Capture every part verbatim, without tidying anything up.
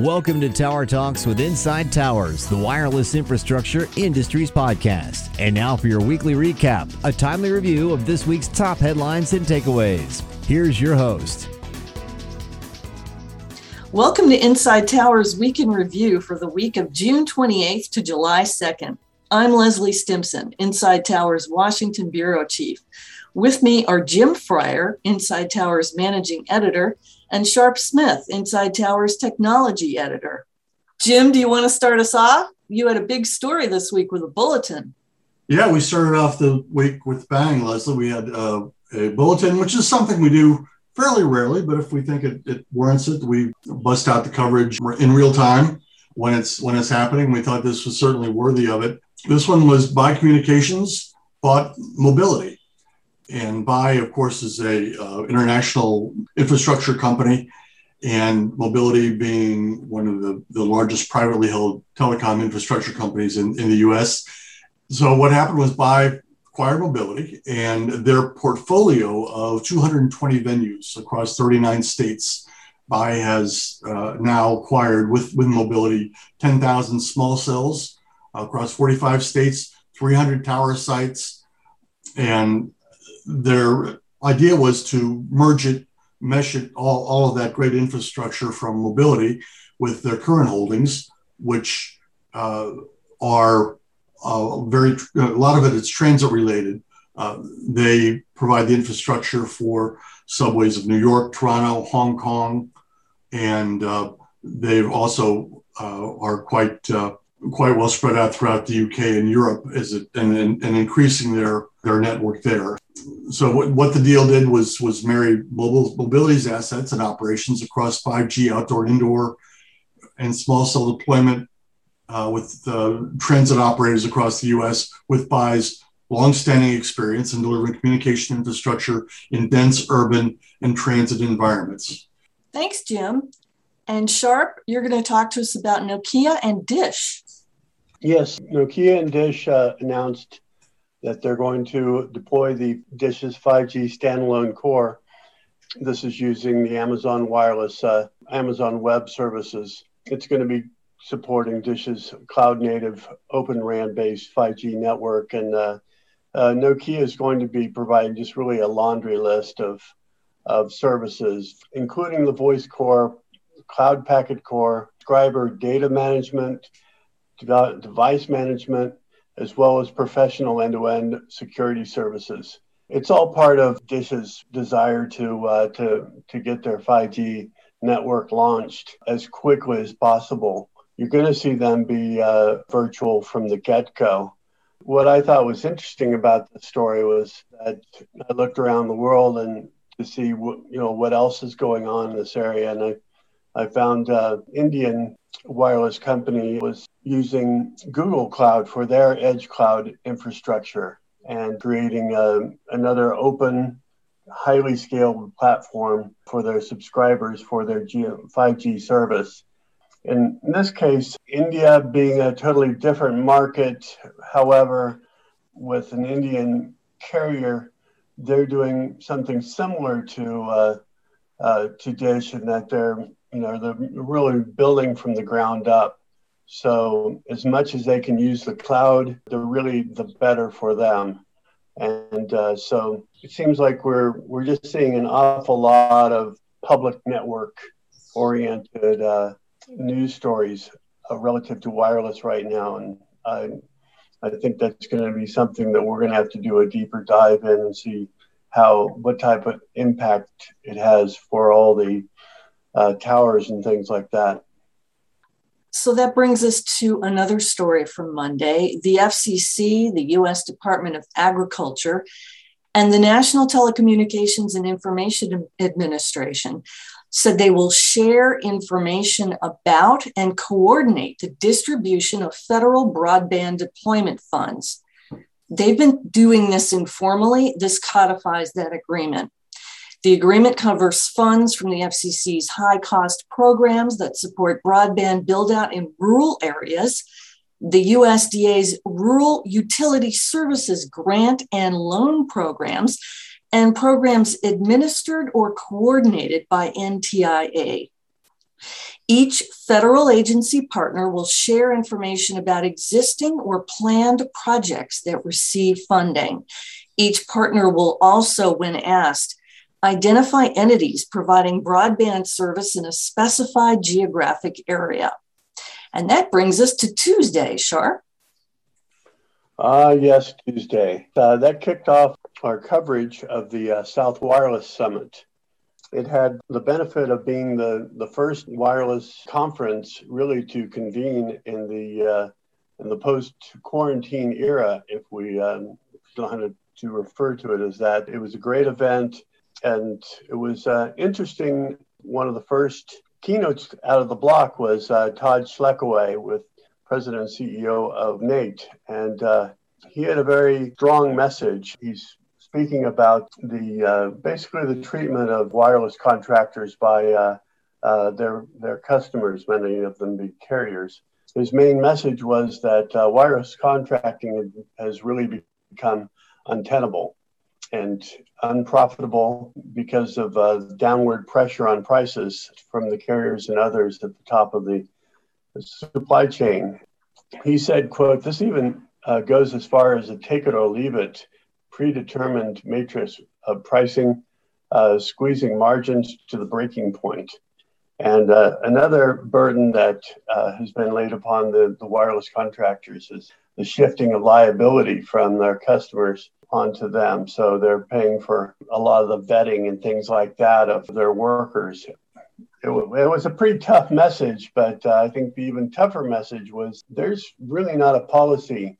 Welcome to Tower Talks with Inside Towers, the wireless infrastructure industry's podcast. And now for your weekly recap, a timely review of this week's top headlines and takeaways. Here's your host. Welcome to Inside Towers Week in Review for the week of June twenty-eighth to July second. I'm Leslie Stimson, Inside Towers Washington Bureau Chief. With me are Jim Fryer, Inside Towers Managing Editor, and Sharp Smith, Inside Towers Technology Editor. Jim, do you want to start us off? You had a big story this week with a bulletin. Yeah, we started off the week with bang, Leslie. We had uh, a bulletin, which is something we do fairly rarely, but if we think it, it warrants it, we bust out the coverage in real time when it's when it's happening. We thought this was certainly worthy of it. This one was B A I Communications bought Mobility. And B A I, of course, is a uh, international infrastructure company, and Mobility being one of the, the largest privately held telecom infrastructure companies in, in the U S. So what happened was B A I acquired Mobility and their portfolio of two hundred twenty venues across thirty-nine states. B A I has uh, now acquired with, with Mobility ten thousand small cells across forty-five states, three hundred tower sites, and their idea was to merge it, mesh it, all, all of that great infrastructure from Mobility with their current holdings, which uh, are uh, very, a lot of it is transit related. Uh, they provide the infrastructure for subways of New York, Toronto, Hong Kong, and uh, they've also uh, are quite uh, quite well spread out throughout the U K and Europe as it, and, and, and increasing their, their network there. So what, what the deal did was was marry mobile, Mobility's assets and operations across five G, outdoor, indoor, and small cell deployment uh, with uh, transit operators across the U S with B A I's longstanding experience in delivering communication infrastructure in dense urban and transit environments. Thanks, Jim. And Sharp, you're going to talk to us about Nokia and DISH. Yes, Nokia and DISH uh, announced that they're going to deploy the DISH's five G standalone core. This is using the Amazon Wireless, uh, Amazon Web Services. It's going to be supporting DISH's cloud-native, Open R A N-based five G network. And uh, uh, Nokia is going to be providing just really a laundry list of, of services, including the voice core, cloud packet core, subscriber data management, de- device management, as well as professional end-to-end security services. It's all part of DISH's desire to uh, to to get their five G network launched as quickly as possible. You're going to see them be uh, virtual from the get-go. What I thought was interesting about the story was that I looked around the world and to see what, you know what else is going on in this area, and I I found uh, Indian wireless company was using Google Cloud for their edge cloud infrastructure and creating a, another open, highly scalable platform for their subscribers for their five G service. In this case, India being a totally different market, however, with an Indian carrier, they're doing something similar to uh, uh, to DISH in that they're You know, they're really building from the ground up. So as much as they can use the cloud, they're really the better for them. And uh, so it seems like we're we're just seeing an awful lot of public network-oriented uh, news stories uh, relative to wireless right now. And I, I think that's going to be something that we're going to have to do a deeper dive in and see how what type of impact it has for all the Uh, towers and things like that. So that brings us to another story from Monday. The F C C, the U S Department of Agriculture, and the National Telecommunications and Information Administration said they will share information about and coordinate the distribution of federal broadband deployment funds. They've been doing this informally. This codifies that agreement. The agreement covers funds from the F C C's high-cost programs that support broadband build-out in rural areas, the U S D A's Rural Utility Services Grant and Loan Programs, and programs administered or coordinated by N T I A. Each federal agency partner will share information about existing or planned projects that receive funding. Each partner will also, when asked, identify entities providing broadband service in a specified geographic area. And that brings us to Tuesday, Shar. Ah, uh, yes, Tuesday. Uh, that kicked off our coverage of the uh, South Wireless Summit. It had the benefit of being the, the first wireless conference really to convene in the uh, in the post-quarantine era, if we um, don't have to refer to it as that. It was a great event, and it was uh, interesting. One of the first keynotes out of the block was uh, Todd Schleckaway, with president and C E O of NATE, and uh, he had a very strong message. He's speaking about the uh, basically the treatment of wireless contractors by uh, uh, their their customers, many of them being carriers. His main message was that uh, wireless contracting has really become untenable and unprofitable because of uh, downward pressure on prices from the carriers and others at the top of the supply chain. He said, quote, "This even uh, goes as far as a take it or leave it predetermined matrix of pricing, uh, squeezing margins to the breaking point." And uh, another burden that uh, has been laid upon the, the wireless contractors is the shifting of liability from their customers onto them. So they're paying for a lot of the vetting and things like that of their workers. It, w- it was a pretty tough message, but uh, I think the even tougher message was there's really not a policy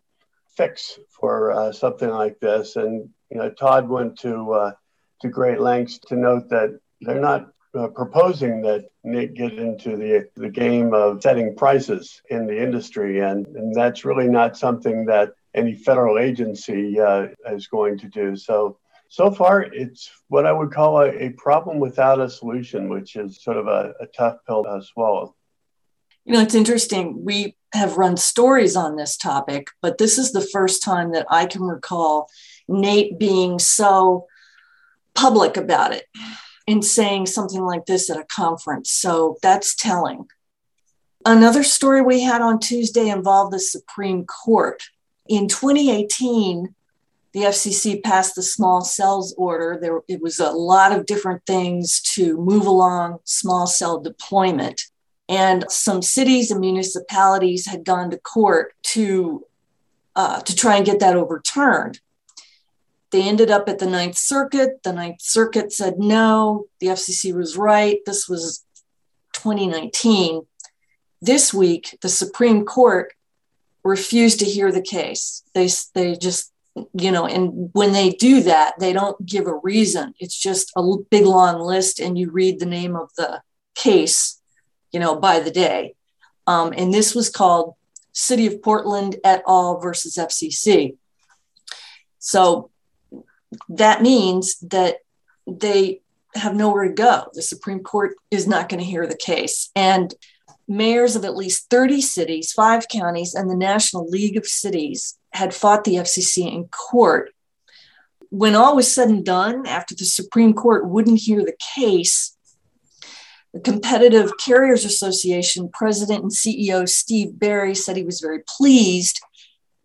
fix for uh, something like this. And, you know, Todd went to uh, to great lengths to note that they're not uh, proposing that Nick get into the the game of setting prices in the industry. And, and that's really not something that any federal agency uh, is going to do. So, so far, it's what I would call a, a problem without a solution, which is sort of a, a tough pill to swallow. You know, it's interesting. We have run stories on this topic, but this is the first time that I can recall NATE being so public about it and saying something like this at a conference. So that's telling. Another story we had on Tuesday involved the Supreme Court. In twenty eighteen, the F C C passed the small cells order. There, it was a lot of different things to move along small cell deployment. And some cities and municipalities had gone to court to uh, to try and get that overturned. They ended up at the Ninth Circuit. The Ninth Circuit said no, the F C C was right. This was twenty nineteen. This week, the Supreme Court refused to hear the case. They, they just, you know, and when they do that, they don't give a reason. It's just a big, long list, and you read the name of the case, you know, by the day. Um, and this was called City of Portland et al. Versus F C C. So that means that they have nowhere to go. The Supreme Court is not going to hear the case. And mayors of at least thirty cities, five counties, and the National League of Cities had fought the F C C in court. When all was said and done, after the Supreme Court wouldn't hear the case, the Competitive Carriers Association president and C E O Steve Barry said he was very pleased.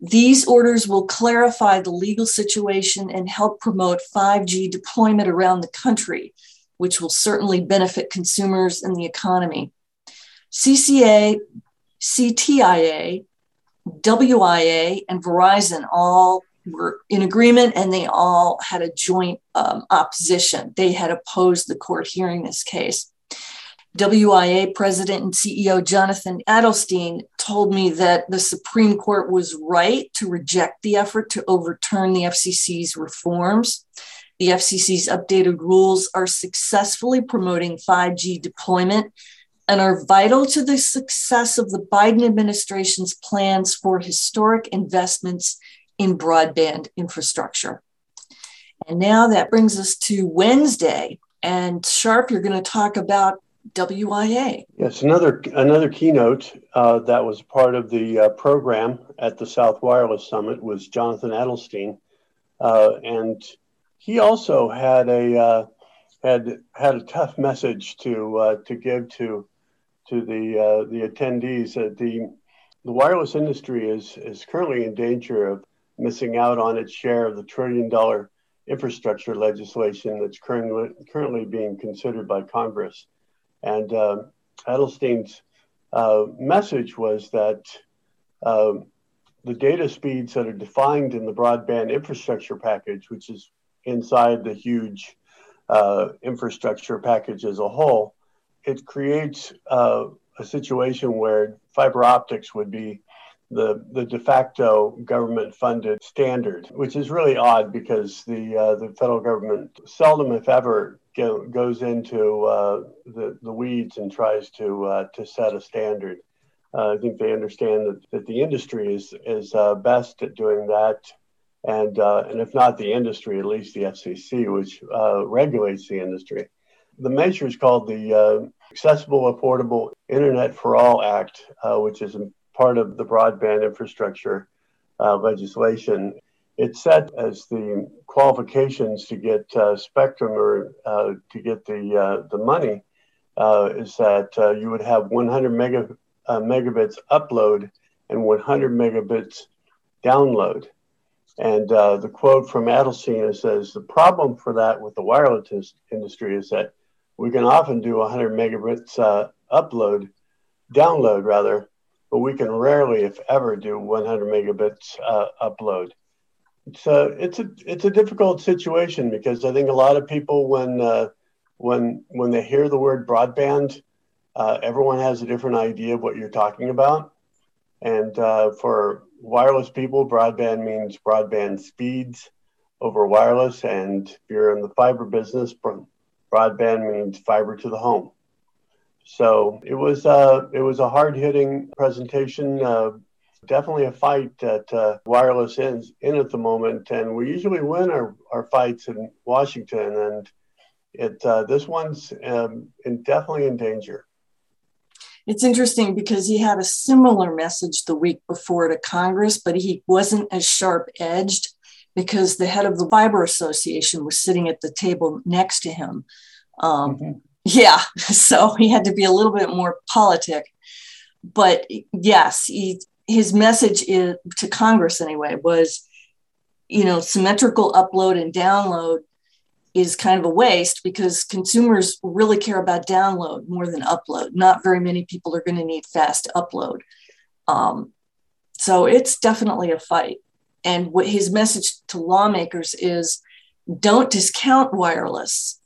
"These orders will clarify the legal situation and help promote five G deployment around the country, which will certainly benefit consumers and the economy." C C A, C T I A, W I A, and Verizon all were in agreement, and they all had a joint um, opposition. They had opposed the court hearing this case. W I A President and C E O Jonathan Adelstein told me that the Supreme Court was right to reject the effort to overturn the F C C's reforms. The F C C's updated rules are successfully promoting five G deployment and are vital to the success of the Biden administration's plans for historic investments in broadband infrastructure. And now that brings us to Wednesday. And Sharp, you're going to talk about W I A. Yes, another another keynote uh, that was part of the uh, program at the South Wireless Summit was Jonathan Adelstein, uh, and he also had a uh, had had a tough message to uh, to give to to the uh, the attendees that the the wireless industry is is currently in danger of missing out on its share of the trillion-dollar infrastructure legislation that's currently currently being considered by Congress. And uh, Adelstein's uh, message was that uh, the data speeds that are defined in the broadband infrastructure package, which is inside the huge uh, infrastructure package as a whole, it creates uh, a situation where fiber optics would be the, the de facto government-funded standard, which is really odd because the uh, the federal government seldom, if ever, go, goes into uh, the, the weeds and tries to uh, to set a standard. Uh, I think they understand that, that the industry is, is uh, best at doing that, and uh, and if not the industry, at least the F C C, which uh, regulates the industry. The measure is called the uh, Accessible, Affordable Internet for All Act, uh, which is part of the broadband infrastructure uh, legislation. It's set as the qualifications to get uh, spectrum or uh, to get the uh, the money uh, is that uh, you would have one hundred megabits upload and one hundred megabits download. And uh, the quote from Adelstein says, the problem for that with the wireless industry is that we can often do one hundred megabits uh, upload, download rather, but we can rarely, if ever, do one hundred megabits uh, upload. So it's a it's a difficult situation because I think a lot of people, when uh, when when they hear the word broadband, uh, everyone has a different idea of what you're talking about. And uh, for wireless people, broadband means broadband speeds over wireless. And if you're in the fiber business, broadband means fiber to the home. So it was uh, it was a hard-hitting presentation, uh, definitely a fight that uh, wireless is in at the moment. And we usually win our, our fights in Washington, and it uh, this one's um, in definitely in danger. It's interesting because he had a similar message the week before to Congress, but he wasn't as sharp-edged because the head of the Fiber Association was sitting at the table next to him. Um, mm-hmm. Yeah, so he had to be a little bit more politic. But yes, he, his message is, to Congress anyway, was, you know, symmetrical upload and download is kind of a waste because consumers really care about download more than upload. Not very many people are going to need fast upload. Um, so it's definitely a fight. And what his message to lawmakers is, don't discount wireless.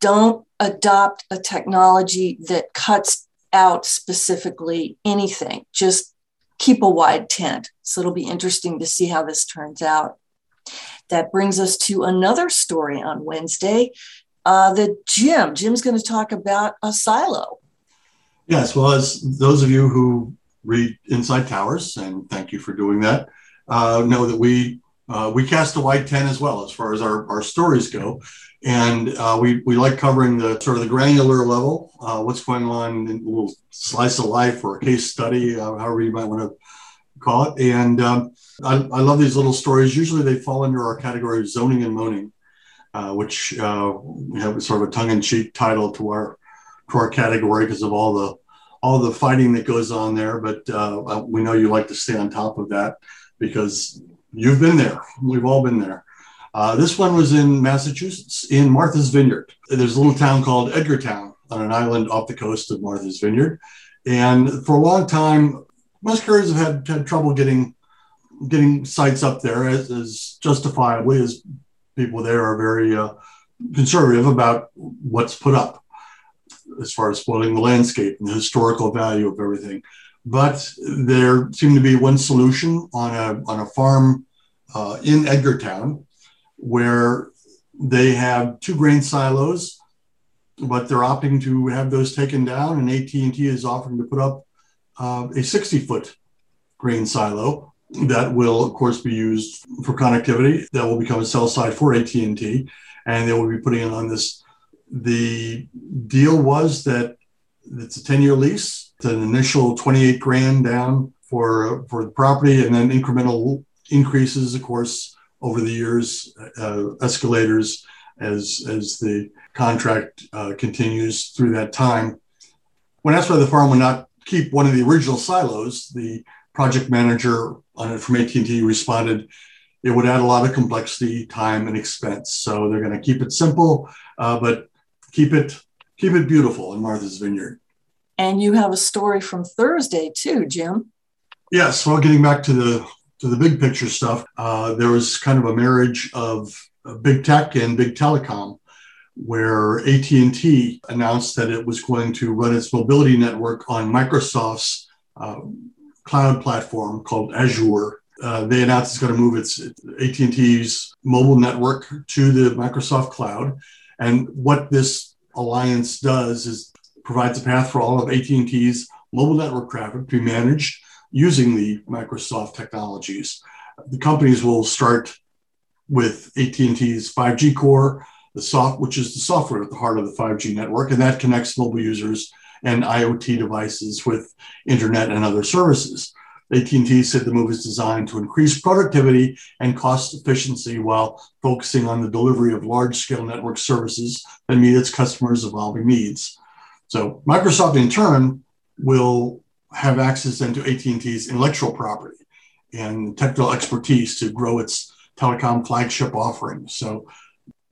Don't adopt a technology that cuts out specifically anything. Just keep a wide tent. So it'll be interesting to see how this turns out. That brings us to another story on Wednesday. Uh, the Jim. Jim's going to talk about a silo. Yes. Well, as those of you who read Inside Towers, and thank you for doing that, uh, know that we Uh, we cast a wide tent as well as far as our, our stories go. And uh, we, we like covering the sort of the granular level, uh, what's going on in a little slice of life or a case study, uh, however you might want to call it. And um, I, I love these little stories. Usually they fall under our category of zoning and moaning, uh, which uh, we have sort of a tongue-in-cheek title to our to our category because of all the, all the fighting that goes on there. But uh, we know you like to stay on top of that because you've been there. We've all been there. Uh, this one was in Massachusetts, in Martha's Vineyard. There's a little town called Edgartown on an island off the coast of Martha's Vineyard. And for a long time, most carriers have had, had trouble getting getting sites up there, as, as justifiably as people there are very uh, conservative about what's put up as far as spoiling the landscape and the historical value of everything. But there seemed to be one solution on a on a farm uh, in Edgartown where they have two grain silos, but they're opting to have those taken down, and A T and T is offering to put up uh, a sixty-foot grain silo that will, of course, be used for connectivity. That will become a cell site for A T and T, and they will be putting it on this. The deal was that it's a ten-year lease. An initial twenty-eight grand down for for the property, and then incremental increases, of course, over the years, uh, escalators as as the contract uh, continues through that time. when asked why the firm would not keep one of the original silos, the project manager on it from A T and T responded, it would add a lot of complexity, time, and expense. So they're going to keep it simple, uh, but keep it keep it beautiful in Martha's Vineyard. And you have a story from Thursday too, Jim. Yes. Well, getting back to the to the big picture stuff, uh, there was kind of a marriage of big tech and big telecom, where A T and T announced that it was going to run its mobility network on Microsoft's uh, cloud platform called Azure. Uh, they announced it's going to move its A T and T's mobile network to the Microsoft cloud. And what this alliance does is provides a path for all of A T and T's mobile network traffic to be managed using the Microsoft technologies. The companies will start with A T and T's five G core, the soft, which is the software at the heart of the five G network, and that connects mobile users and IoT devices with internet and other services. A T and T said the move is designed to increase productivity and cost efficiency while focusing on the delivery of large-scale network services that meet its customers' evolving needs. So Microsoft, in turn, will have access then to A T and T's intellectual property and technical expertise to grow its telecom flagship offering. So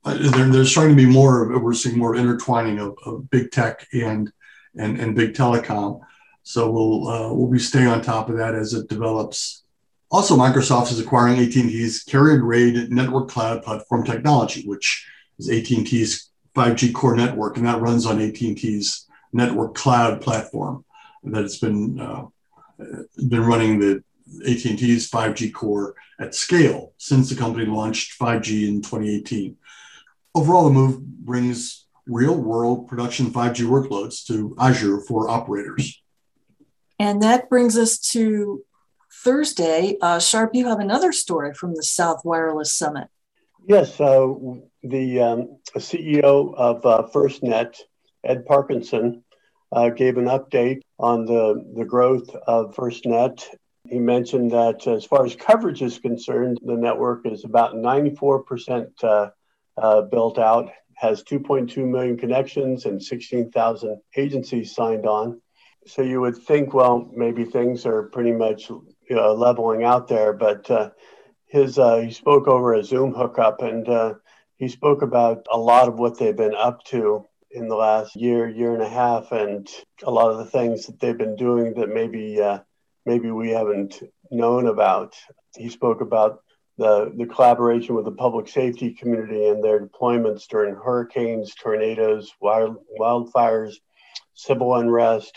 there, there's starting to be more, we're seeing more intertwining of, of big tech and and and big telecom. So we'll uh, we'll be staying on top of that as it develops. Also, Microsoft is acquiring A T and T's carrier-grade network cloud platform technology, which is A T and T's five G core network, and that runs on A T and T's network cloud platform that it's been uh, been running the A T and T's five G core at scale since the company launched five G in twenty eighteen. Overall, the move brings real-world production five G workloads to Azure for operators. And that brings us to Thursday. Uh, Sharp, you have another story from the South Wireless Summit. Yes, uh, the um, C E O of uh, FirstNet, Ed Parkinson, uh, gave an update on the, the growth of FirstNet. He mentioned that as far as coverage is concerned, the network is about ninety-four percent uh, Uh, built out, has two point two million connections and sixteen thousand agencies signed on. So you would think, well, maybe things are pretty much you know, leveling out there, but uh, his uh, he spoke over a Zoom hookup, and uh, he spoke about a lot of what they've been up to in the last year, year and a half, and a lot of the things that they've been doing that maybe uh, maybe we haven't known about. He spoke about The, the collaboration with the public safety community and their deployments during hurricanes, tornadoes, wild, wildfires, civil unrest.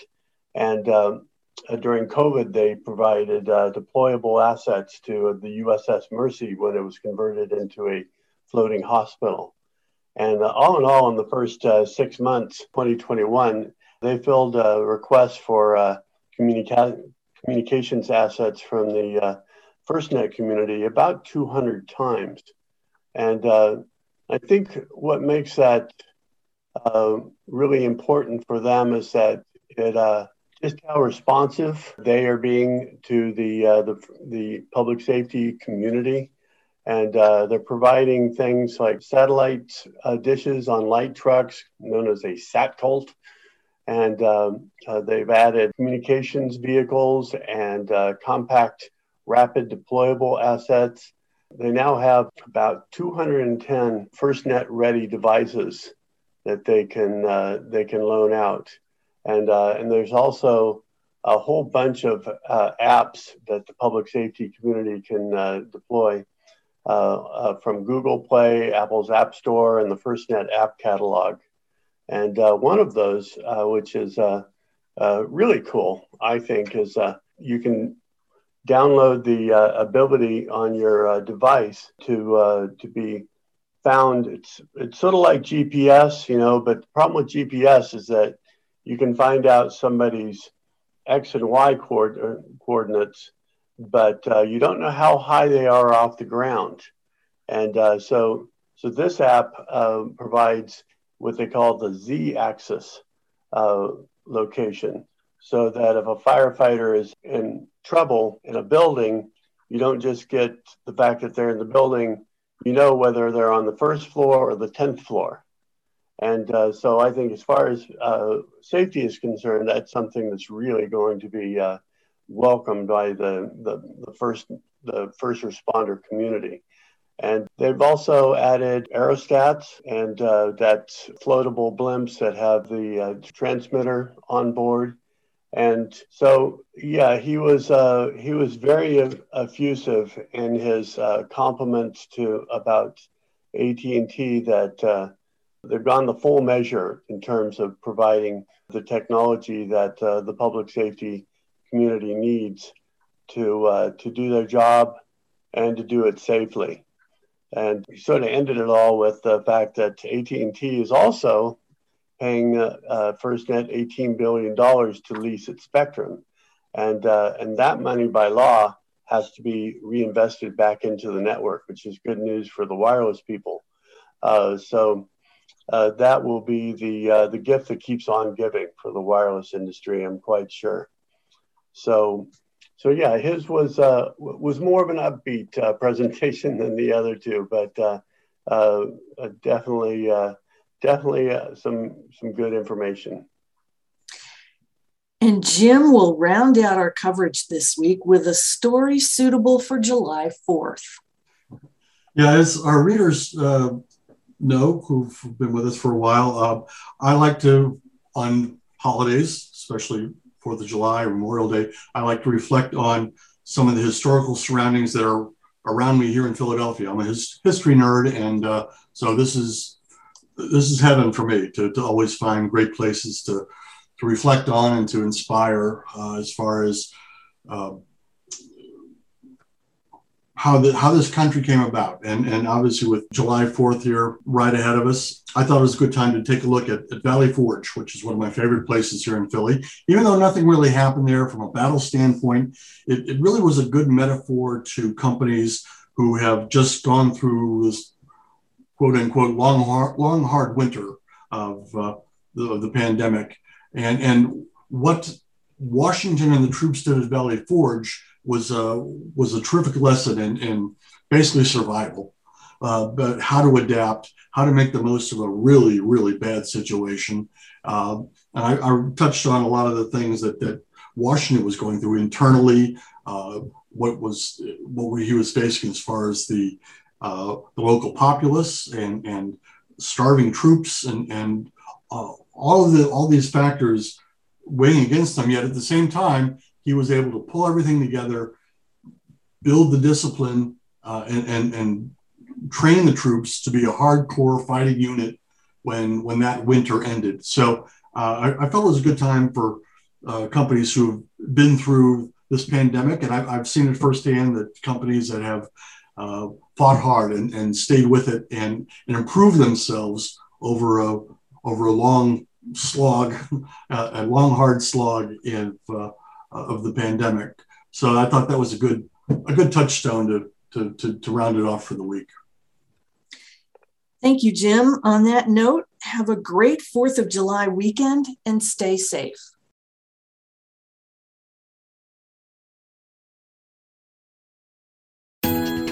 And uh, during COVID, they provided uh, deployable assets to the U S S Mercy when it was converted into a floating hospital. And uh, all in all, in the first uh, six months, twenty twenty-one, they filled a request for uh, communica- communications assets from the uh, FirstNet community about two hundred times. And uh, I think what makes that uh, really important for them is that it uh, just how responsive they are being to the uh, the, the public safety community. And uh, they're providing things like satellite uh, dishes on light trucks, known as a SatColt. And uh, uh, they've added communications vehicles and uh, compact rapid deployable assets. They now have about two hundred ten FirstNet ready devices that they can uh, they can loan out, and uh, and there's also a whole bunch of uh, apps that the public safety community can uh, deploy uh, uh, from Google Play, Apple's App Store, and the FirstNet app catalog. And uh, one of those, uh, which is uh, uh, really cool, I think, is uh, you can download the uh, ability on your uh, device to uh, to be found. It's it's sort of like G P S, you know, but the problem with G P S is that you can find out somebody's X and Y co- coordinates, but uh, you don't know how high they are off the ground. And uh, so so this app uh, provides what they call the Z-axis uh, location, so that if a firefighter is in trouble in a building, you don't just get the fact that they're in the building, you know whether they're on the first floor or the tenth floor. And uh, so I think as far as uh, safety is concerned, that's something that's really going to be uh, welcomed by the, the, the, first, the first responder community. And they've also added aerostats and uh, that's floatable blimps that have the uh, transmitter on board. And so, yeah, he was uh, he was very effusive in his uh, compliments to about A T and T that uh, they've gone the full measure in terms of providing the technology that uh, the public safety community needs to uh, to do their job and to do it safely. And he sort of ended it all with the fact that A T and T is also paying uh, uh, FirstNet eighteen billion dollars to lease its spectrum. And, uh, and that money by law has to be reinvested back into the network, which is good news for the wireless people. Uh, so uh, that will be the, uh, the gift that keeps on giving for the wireless industry, I'm quite sure. So, so yeah, his was, uh, was more of an upbeat uh, presentation than the other two, but uh, uh, definitely uh, Definitely uh, some, some good information. And Jim will round out our coverage this week with a story suitable for July fourth. Yeah, as our readers uh, know, who've been with us for a while, uh, I like to, on holidays, especially fourth of July or Memorial Day, I like to reflect on some of the historical surroundings that are around me here in Philadelphia. I'm a his- history nerd, and uh, so this is This is heaven for me to, to always find great places to, to reflect on and to inspire uh, as far as uh, how the, how this country came about. And, and obviously with July fourth here right ahead of us, I thought it was a good time to take a look at, at Valley Forge, which is one of my favorite places here in Philly. Even though nothing really happened there from a battle standpoint, it, it really was a good metaphor to companies who have just gone through this quote unquote long hard, long hard winter of, uh, the, of the pandemic, and and what Washington and the troops did at Valley Forge was a was a terrific lesson in, in basically survival, uh, but how to adapt, how to make the most of a really really bad situation. Uh, and I, I touched on a lot of the things that that Washington was going through internally, uh, what was what he was facing as far as the Uh, the local populace and, and starving troops and, and uh, all of the all these factors weighing against them. Yet at the same time, he was able to pull everything together, build the discipline, uh, and, and and train the troops to be a hardcore fighting unit when when that winter ended. So uh, I, I felt it was a good time for uh, companies who've been through this pandemic, and I, I've seen it firsthand that companies that have Uh, fought hard and, and stayed with it and, and improved themselves over a over a long slog, uh, a long hard slog of uh, of the pandemic. So I thought that was a good a good touchstone to to to, to round it off for the week. Thank you, Jim. On that note, have a great fourth of July weekend and stay safe.